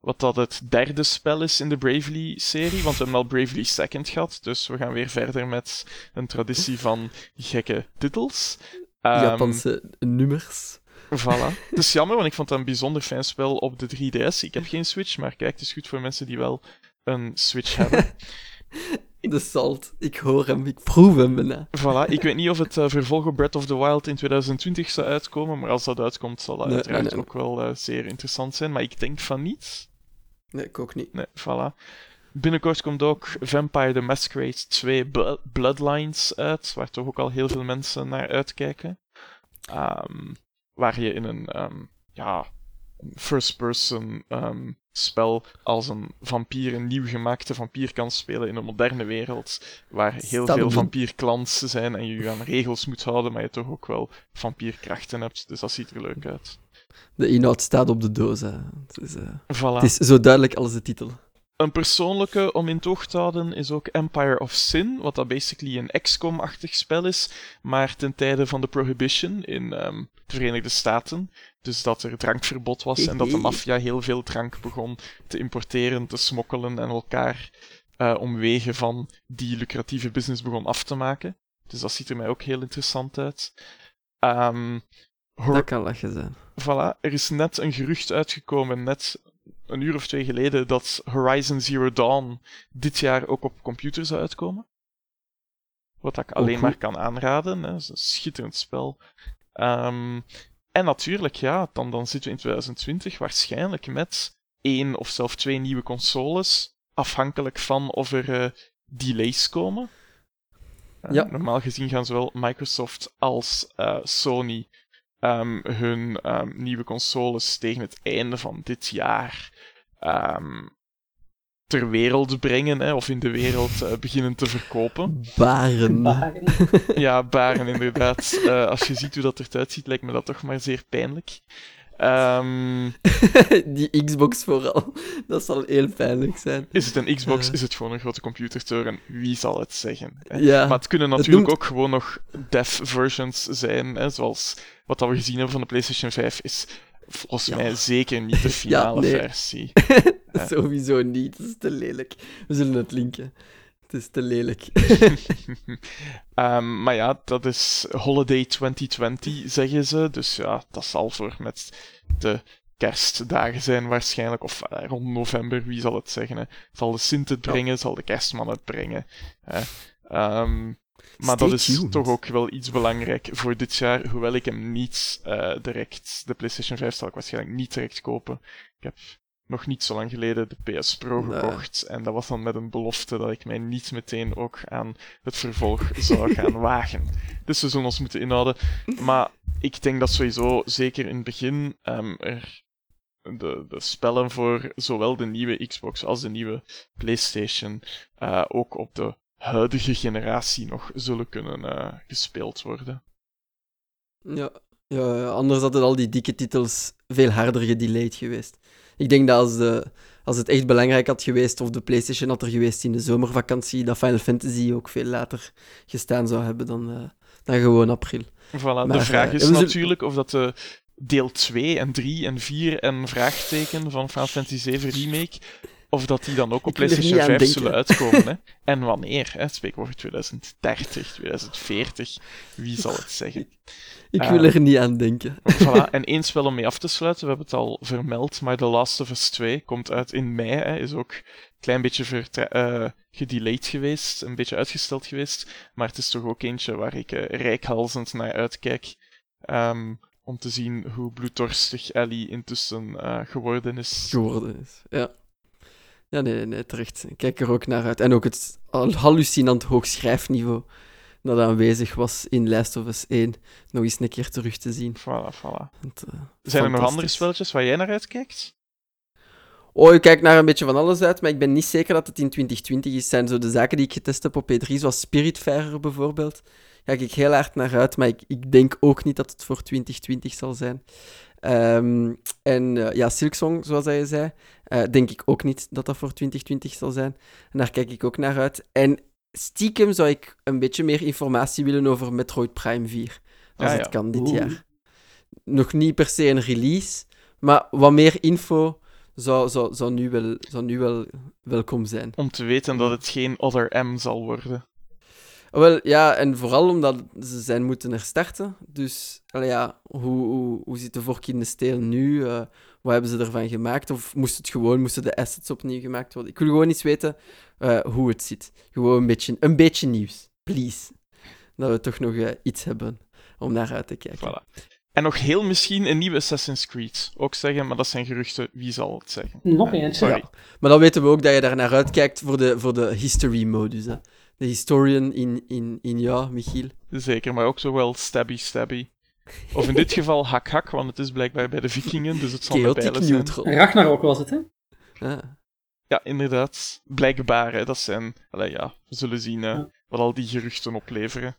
Wat dat het derde spel is in de Bravely-serie, want we hebben al Bravely Second gehad. Dus we gaan weer verder met een traditie van gekke titels. Japanse nummers. Voilà. Het is jammer, want ik vond dat een bijzonder fijn spel op de 3DS. Ik heb geen Switch, maar kijk, het is goed voor mensen die wel een Switch hebben. De salt. Ik hoor hem, ik proef hem bijna. Voilà, ik weet niet of het vervolg op Breath of the Wild in 2020 zou uitkomen, maar als dat uitkomt zal dat uiteraard ook wel zeer interessant zijn, maar ik denk van niet. Nee, ik ook niet. Nee, voilà. Binnenkort komt ook Vampire the Masquerade 2 Bloodlines uit, waar toch ook al heel veel mensen naar uitkijken. Waar je in een first-person spel als een nieuw gemaakte vampier kan spelen in een moderne wereld, waar heel veel vampierklans zijn en je aan regels moet houden, maar je toch ook wel vampierkrachten hebt, dus dat ziet er leuk uit. De inhoud staat op de doos, hè. Het is zo duidelijk als de titel. Een persoonlijke om in het oog te houden is ook Empire of Sin, wat dat basically een XCOM-achtig spel is, maar ten tijde van de Prohibition in de Verenigde Staten. Dus dat er drankverbod was en dat de maffia heel veel drank begon te importeren, te smokkelen en elkaar omwege van die lucratieve business begon af te maken. Dus dat ziet er mij ook heel interessant uit. Dat kan lachen zijn. Voilà, er is net een gerucht uitgekomen, net een uur of 2 geleden, dat Horizon Zero Dawn dit jaar ook op computer zou uitkomen. Wat ik alleen maar kan aanraden, hè. Dat is een schitterend spel. En natuurlijk, ja, dan zitten we in 2020 waarschijnlijk met 1 of zelfs 2 nieuwe consoles, afhankelijk van of er delays komen. Normaal gezien gaan zowel Microsoft als Sony hun nieuwe consoles tegen het einde van dit jaar ter wereld brengen, hè, of in de wereld beginnen te verkopen. Baren. Ja, baren inderdaad. Als je ziet hoe dat eruit ziet, lijkt me dat toch maar zeer pijnlijk. Die Xbox vooral, dat zal heel pijnlijk zijn. Is het een Xbox, is het gewoon een grote computertoren? Wie zal het zeggen? Hè? Ja, maar het kunnen natuurlijk ook gewoon nog dev versions zijn, hè, zoals wat we gezien hebben van de PlayStation 5 is volgens mij zeker niet de finale versie. Sowieso niet, dat is te lelijk. We zullen het linken. Het is te lelijk. Maar ja, dat is Holiday 2020, zeggen ze. Dus ja, dat zal voor met de kerstdagen zijn waarschijnlijk. Of rond november, wie zal het zeggen. Hè? Zal de Sint het brengen, zal de kerstman het brengen. Maar dat is toch ook wel iets belangrijk voor dit jaar. Hoewel ik hem niet direct... De PlayStation 5 zal ik waarschijnlijk niet direct kopen. Ik heb nog niet zo lang geleden de PS Pro gekocht. En dat was dan met een belofte dat ik mij niet meteen ook aan het vervolg zou gaan wagen. Dus we zullen ons moeten inhouden. Maar Ik denk dat sowieso, zeker in het begin, er de spellen voor zowel de nieuwe Xbox als de nieuwe PlayStation ook op de huidige generatie nog zullen kunnen gespeeld worden. Ja, anders hadden al die dikke titels veel harder gedelayed geweest. Ik denk dat als het echt belangrijk had geweest, of de PlayStation had er geweest in de zomervakantie, dat Final Fantasy ook veel later gestaan zou hebben dan gewoon april. Voilà, maar de vraag is natuurlijk of dat de deel 2 en 3 en 4 en vraagteken van Final Fantasy VII Remake, of dat die dan ook op PlayStation 5 zullen uitkomen. Hè? En wanneer? Hè? Spreek over 2030, 2040, wie zal het zeggen? Ik wil er niet aan denken. Voilà. En één spel om mee af te sluiten, we hebben het al vermeld, maar The Last of Us 2 komt uit in mei, hè, is ook een klein beetje gedelayed geweest, een beetje uitgesteld geweest, maar het is toch ook eentje waar ik reikhalzend naar uitkijk, om te zien hoe bloeddorstig Ellie intussen geworden is. Ja. Ja, nee, terecht. Ik kijk er ook naar uit. En ook het hallucinant hoog schrijfniveau dat aanwezig was in Last of Us 1 nog eens een keer terug te zien. Voilà. Want, zijn er nog andere spelletjes waar jij naar uitkijkt? Oh, ik kijk naar een beetje van alles uit, maar ik ben niet zeker dat het in 2020 is. Zijn zo de zaken die ik getest heb op E3, zoals Spiritfarer bijvoorbeeld. Daar kijk ik heel hard naar uit, maar ik denk ook niet dat het voor 2020 zal zijn. Silksong, zoals hij zei, denk ik ook niet dat dat voor 2020 zal zijn. En daar kijk ik ook naar uit. En stiekem zou ik een beetje meer informatie willen over Metroid Prime 4. Als het kan dit jaar. Nog niet per se een release, maar wat meer info zou nu wel welkom zijn. Om te weten dat het geen Other M zal worden. Wel, ja, en vooral omdat ze zijn moeten herstarten. Dus hoe zit de vork in de steel nu? Wat hebben ze ervan gemaakt? Of moesten de assets opnieuw gemaakt worden? Ik wil gewoon eens weten hoe het zit. Gewoon een beetje nieuws, please. Dat we toch nog iets hebben om naar uit te kijken. Voilà. En nog heel misschien een nieuwe Assassin's Creed. Ook zeggen, maar dat zijn geruchten. Wie zal het zeggen? Nog eens. Ja. Maar dan weten we ook dat je daar naar uitkijkt voor de history modus, hè. De historian in Michiel. Zeker, maar ook zo wel stabby. Of in dit geval hak, want het is blijkbaar bij de vikingen, dus het zal de bijlen neutral zijn. Ragnarok was het, hè? Ah. Ja, inderdaad. Blijkbaar, hè. Dat zijn... we zullen zien wat al die geruchten opleveren.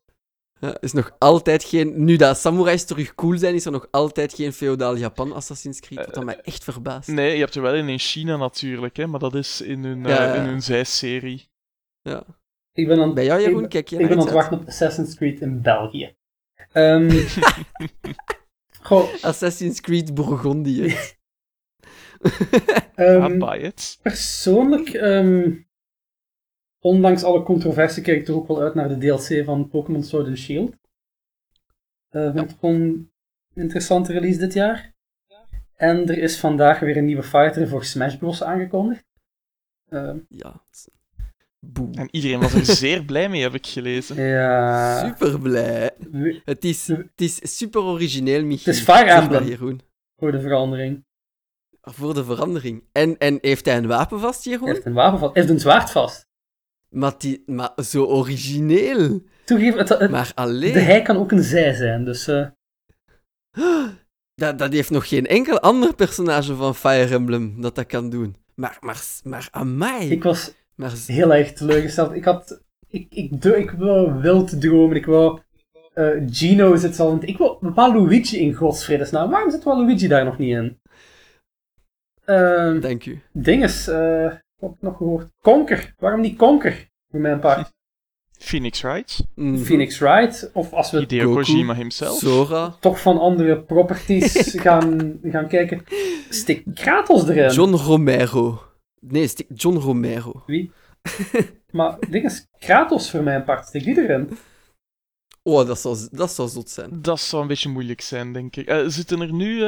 Ja, is nog altijd geen... Nu dat samurais terug cool zijn, is er nog altijd geen feodaal Japan Assassin's Creed, wat mij echt verbaast. Nee, je hebt er wel in China natuurlijk, hè, maar dat is in hun zijserie. Ja. Bij jou, Jeroen, kijk je naar Ik ben aan het wachten op Assassin's Creed in België. Assassin's Creed Bourgondië. Persoonlijk, ondanks alle controversie, kijk ik toch ook wel uit naar de DLC van Pokémon Sword and Shield. Vind ik gewoon een interessante release dit jaar. En er is vandaag weer een nieuwe fighter voor Smash Bros. Aangekondigd. Boom. En iedereen was er zeer blij mee, heb ik gelezen. Ja. Super blij. Het is super origineel, Michiel. Het is Fire Emblem. Voor de verandering. En heeft hij een wapen vast, Jeroen? Heeft een zwaard vast. Maar zo origineel. Toegeef, maar alleen. Hij kan ook een zij zijn, dus... Dat heeft nog geen enkel ander personage van Fire Emblem dat kan doen. Maar amai. Ik was... heel erg teleurgesteld. Ik wou wild dromen. Ik wou Gino zit al. Ik wou Waluigi in godsvredesnaam. Waarom zit Waluigi daar nog niet in? Dank u. Dinges. Wat heb ik nog gehoord? Conker. Waarom niet Conker? Voor mijn part. Phoenix Wright. Phoenix Wright. Of als we Hideo Kojima himself. Sora. Toch van andere properties gaan kijken. Stik Kratos erin. John Romero. Wie? Maar dinges Kratos voor mijn part, stik die erin. Oh, dat zou zot zijn. Dat zou een beetje moeilijk zijn, denk ik. Zitten er nu...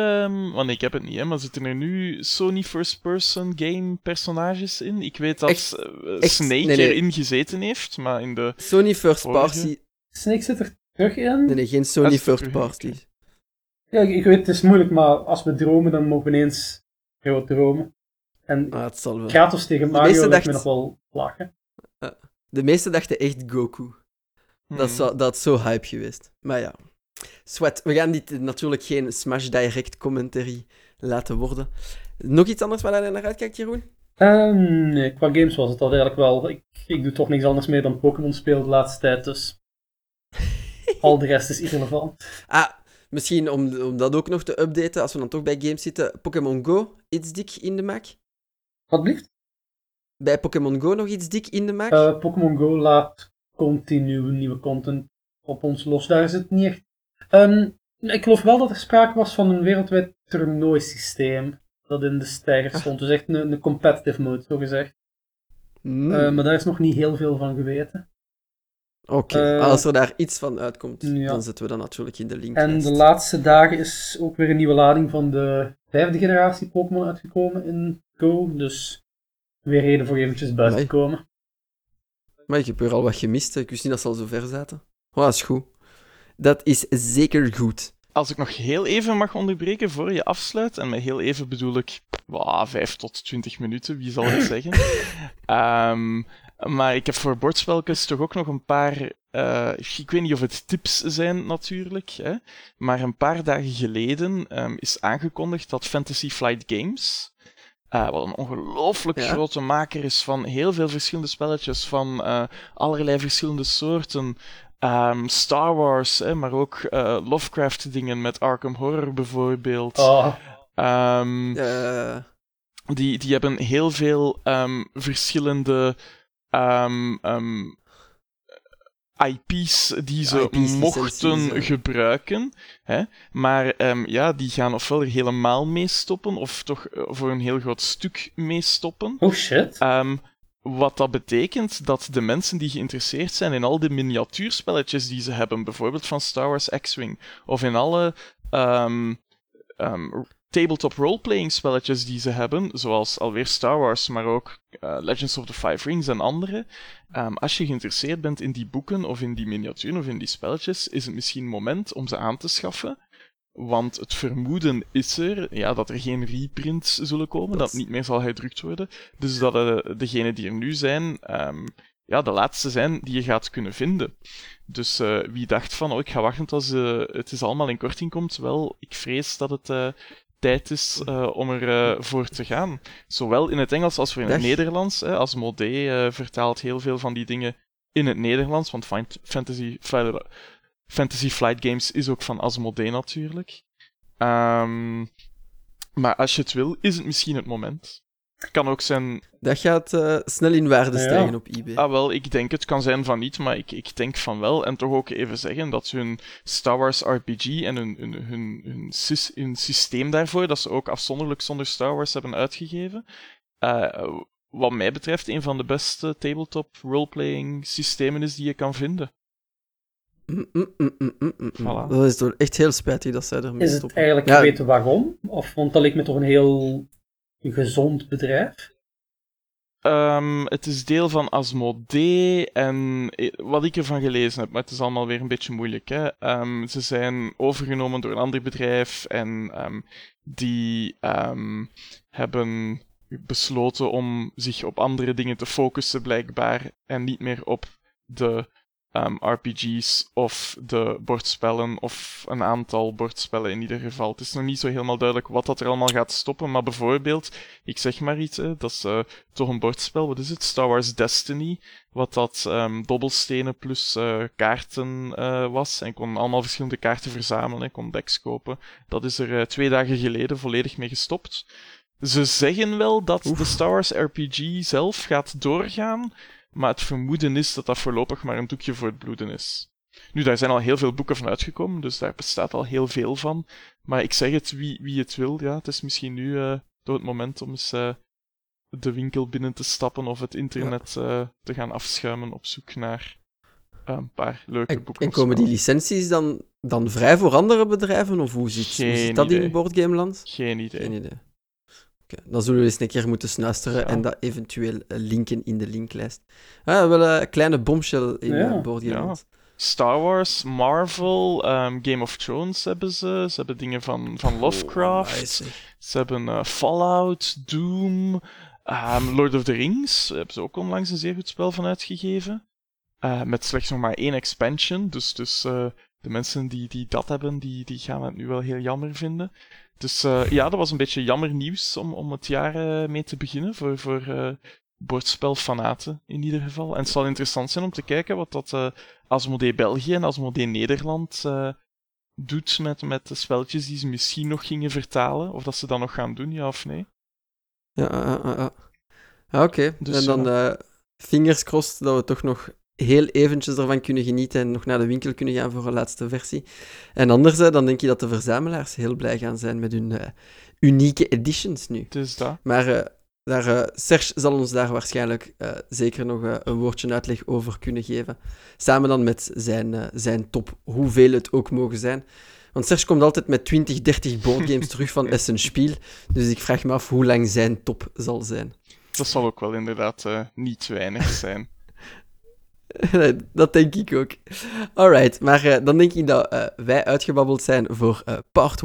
want ik heb het niet, hè, maar zitten er nu Sony first-person game personages in? Ik weet dat Snake erin gezeten heeft, maar in de... Sony first party. Snake zit er terug in? Nee, geen Sony first party. Okay. Ja, ik weet, het is moeilijk, maar als we dromen, dan mogen we ineens groot dromen. En Kratos tegen Mario lijkt me nog wel lachen. De meeste dachten echt Goku. Dat is zo hype geweest. Maar ja, Sweat, we gaan dit natuurlijk geen Smash Direct commentary laten worden. Nog iets anders waar je naar uitkijkt, Jeroen? Nee, qua games was het al eigenlijk wel. Ik doe toch niks anders meer dan Pokémon spelen de laatste tijd, dus... al de rest is irrelevant. Ah, misschien om dat ook nog te updaten, als we dan toch bij games zitten. Pokémon Go, iets dik in de maak. Wat blieft? Bij Pokémon Go nog iets dik in de maak? Pokémon Go laat continu nieuwe content op ons los. Daar is het niet echt... ik geloof wel dat er sprake was van een wereldwijd toernooisysteem dat in de stijger stond. Dus echt een competitive mode, zogezegd. Maar daar is nog niet heel veel van geweten. Oké, als er daar iets van uitkomt, dan zetten we dat natuurlijk in de linklijst. En de laatste dagen is ook weer een nieuwe lading van de 5e generatie Pokémon uitgekomen in Go. Dus weer reden voor eventjes buiten te komen. Maar ik heb er al wat gemist. Ik wist niet dat ze al zo ver zaten. Oh, dat is goed. Dat is zeker goed. Als ik nog heel even mag onderbreken voor je afsluit, en met heel even bedoel ik 5 tot 20 minuten, wie zal het zeggen. Maar ik heb voor bordspelletjes toch ook nog een paar... ik weet niet of het tips zijn natuurlijk, hè, maar een paar dagen geleden is aangekondigd dat Fantasy Flight Games... wat een ongelooflijk grote maker is van heel veel verschillende spelletjes, van allerlei verschillende soorten... Star Wars, maar ook Lovecraft-dingen met Arkham Horror bijvoorbeeld. Die hebben heel veel verschillende IP's die ze mochten gebruiken. Hè? Maar die gaan ofwel er helemaal mee stoppen, of toch voor een heel groot stuk mee stoppen. Oh shit. Wat dat betekent dat de mensen die geïnteresseerd zijn in al de miniatuurspelletjes die ze hebben, bijvoorbeeld van Star Wars X-Wing, of in alle tabletop roleplaying spelletjes die ze hebben, zoals alweer Star Wars, maar ook Legends of the Five Rings en andere, als je geïnteresseerd bent in die boeken of in die miniaturen of in die spelletjes, is het misschien moment om ze aan te schaffen. Want het vermoeden is er dat er geen reprints zullen komen, dat niet meer zal gedrukt worden. Dus dat degenen die er nu zijn, de laatste zijn die je gaat kunnen vinden. Dus wie dacht van, ik ga wachten tot het is allemaal in korting komt, wel, ik vrees dat het tijd is om er voor te gaan. Zowel in het Engels als voor in het Nederlands. Asmodee vertaalt heel veel van die dingen in het Nederlands, want Fantasy Flight Games is ook van Asmodee natuurlijk. Maar als je het wil, is het misschien het moment. Het kan ook zijn... Dat gaat snel in waarde stijgen op eBay. Ah wel, ik denk het kan zijn van niet, maar ik denk van wel. En toch ook even zeggen dat hun Star Wars RPG en hun systeem daarvoor, dat ze ook afzonderlijk zonder Star Wars hebben uitgegeven, wat mij betreft een van de beste tabletop roleplaying systemen is die je kan vinden. Voilà. Dat is toch echt heel spijtig dat zij ermee stoppen. Is het eigenlijk weten waarom? Of, want dat leek me toch een heel gezond bedrijf? Het is deel van Asmodee en wat ik ervan gelezen heb, maar het is allemaal weer een beetje moeilijk. Hè? Ze zijn overgenomen door een ander bedrijf en die hebben besloten om zich op andere dingen te focussen blijkbaar en niet meer op de RPG's of de bordspellen, of een aantal bordspellen in ieder geval. Het is nog niet zo helemaal duidelijk wat dat er allemaal gaat stoppen, maar bijvoorbeeld, ik zeg maar iets, dat is toch een bordspel, wat is het? Star Wars Destiny, wat dat dobbelstenen plus kaarten was, en ik kon allemaal verschillende kaarten verzamelen, ik kon decks kopen. Dat is er 2 dagen geleden volledig mee gestopt. Ze zeggen wel dat de Star Wars RPG zelf gaat doorgaan, maar het vermoeden is dat dat voorlopig maar een doekje voor het bloeden is. Nu, daar zijn al heel veel boeken van uitgekomen, dus daar bestaat al heel veel van. Maar ik zeg het, wie het wil, het is misschien nu door het moment om eens de winkel binnen te stappen of het internet te gaan afschuimen op zoek naar een paar leuke boeken. En komen die licenties dan vrij voor andere bedrijven, of hoe zit dat in boardgameland? Geen idee. Dan zullen we eens een keer moeten snuisteren en dat eventueel linken in de linklijst. Wel een kleine bombshell in boardgameland. Ja. Star Wars, Marvel, Game of Thrones hebben ze. Ze hebben dingen van Lovecraft. Ze hebben Fallout, Doom, Lord of the Rings. Daar hebben ze ook onlangs een zeer goed spel van uitgegeven. Met slechts nog maar 1 expansion. Dus de mensen die dat hebben, die gaan het nu wel heel jammer vinden. Dus ja, dat was een beetje jammer nieuws om het jaar mee te beginnen voor bordspelfanaten in ieder geval. En het zal interessant zijn om te kijken wat dat Asmodee België en Asmodee Nederland doet met de spelletjes die ze misschien nog gingen vertalen. Of dat ze dat nog gaan doen, ja of nee. Ja, oké. Dus, en dan fingers crossed dat we toch nog heel eventjes ervan kunnen genieten en nog naar de winkel kunnen gaan voor een laatste versie. En anders dan denk je dat de verzamelaars heel blij gaan zijn met hun unieke editions nu. Dus dat. Maar Serge zal ons daar waarschijnlijk zeker nog een woordje uitleg over kunnen geven. Samen dan met zijn top, hoeveel het ook mogen zijn. Want Serge komt altijd met 20, 30 boardgames terug van Essen Spiel. Dus ik vraag me af hoe lang zijn top zal zijn. Dat zal ook wel inderdaad niet weinig zijn. Dat denk ik ook. Alright, maar dan denk ik dat wij uitgebabbeld zijn voor part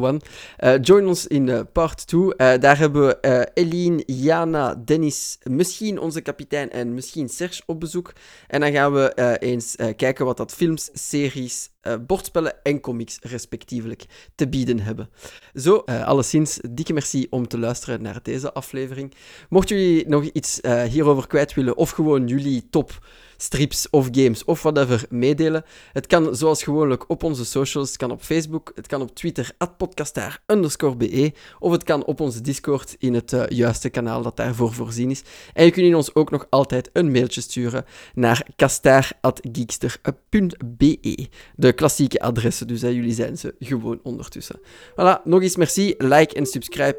1. Join ons in part 2. Daar hebben we Eline, Jana, Dennis, misschien onze kapitein en misschien Serge op bezoek. En dan gaan we eens kijken wat dat films, series, bordspellen en comics respectievelijk te bieden hebben. Zo, alleszins, dikke merci om te luisteren naar deze aflevering. Mochten jullie nog iets hierover kwijt willen of gewoon jullie top strips of games of whatever meedelen. Het kan zoals gewoonlijk op onze socials. Het kan op Facebook, het kan op Twitter @podcastaar_be of het kan op onze Discord in het juiste kanaal dat daarvoor voorzien is. En je kunt ons ook nog altijd een mailtje sturen naar castaar@geekster.be. De klassieke adressen, dus jullie zijn ze gewoon ondertussen. Voilà, nog eens merci, like en subscribe,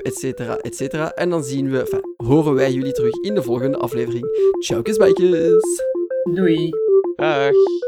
etcetera. En dan zien we, horen wij jullie terug in de volgende aflevering. Ciao, kusbijkjes! Doei. Dag.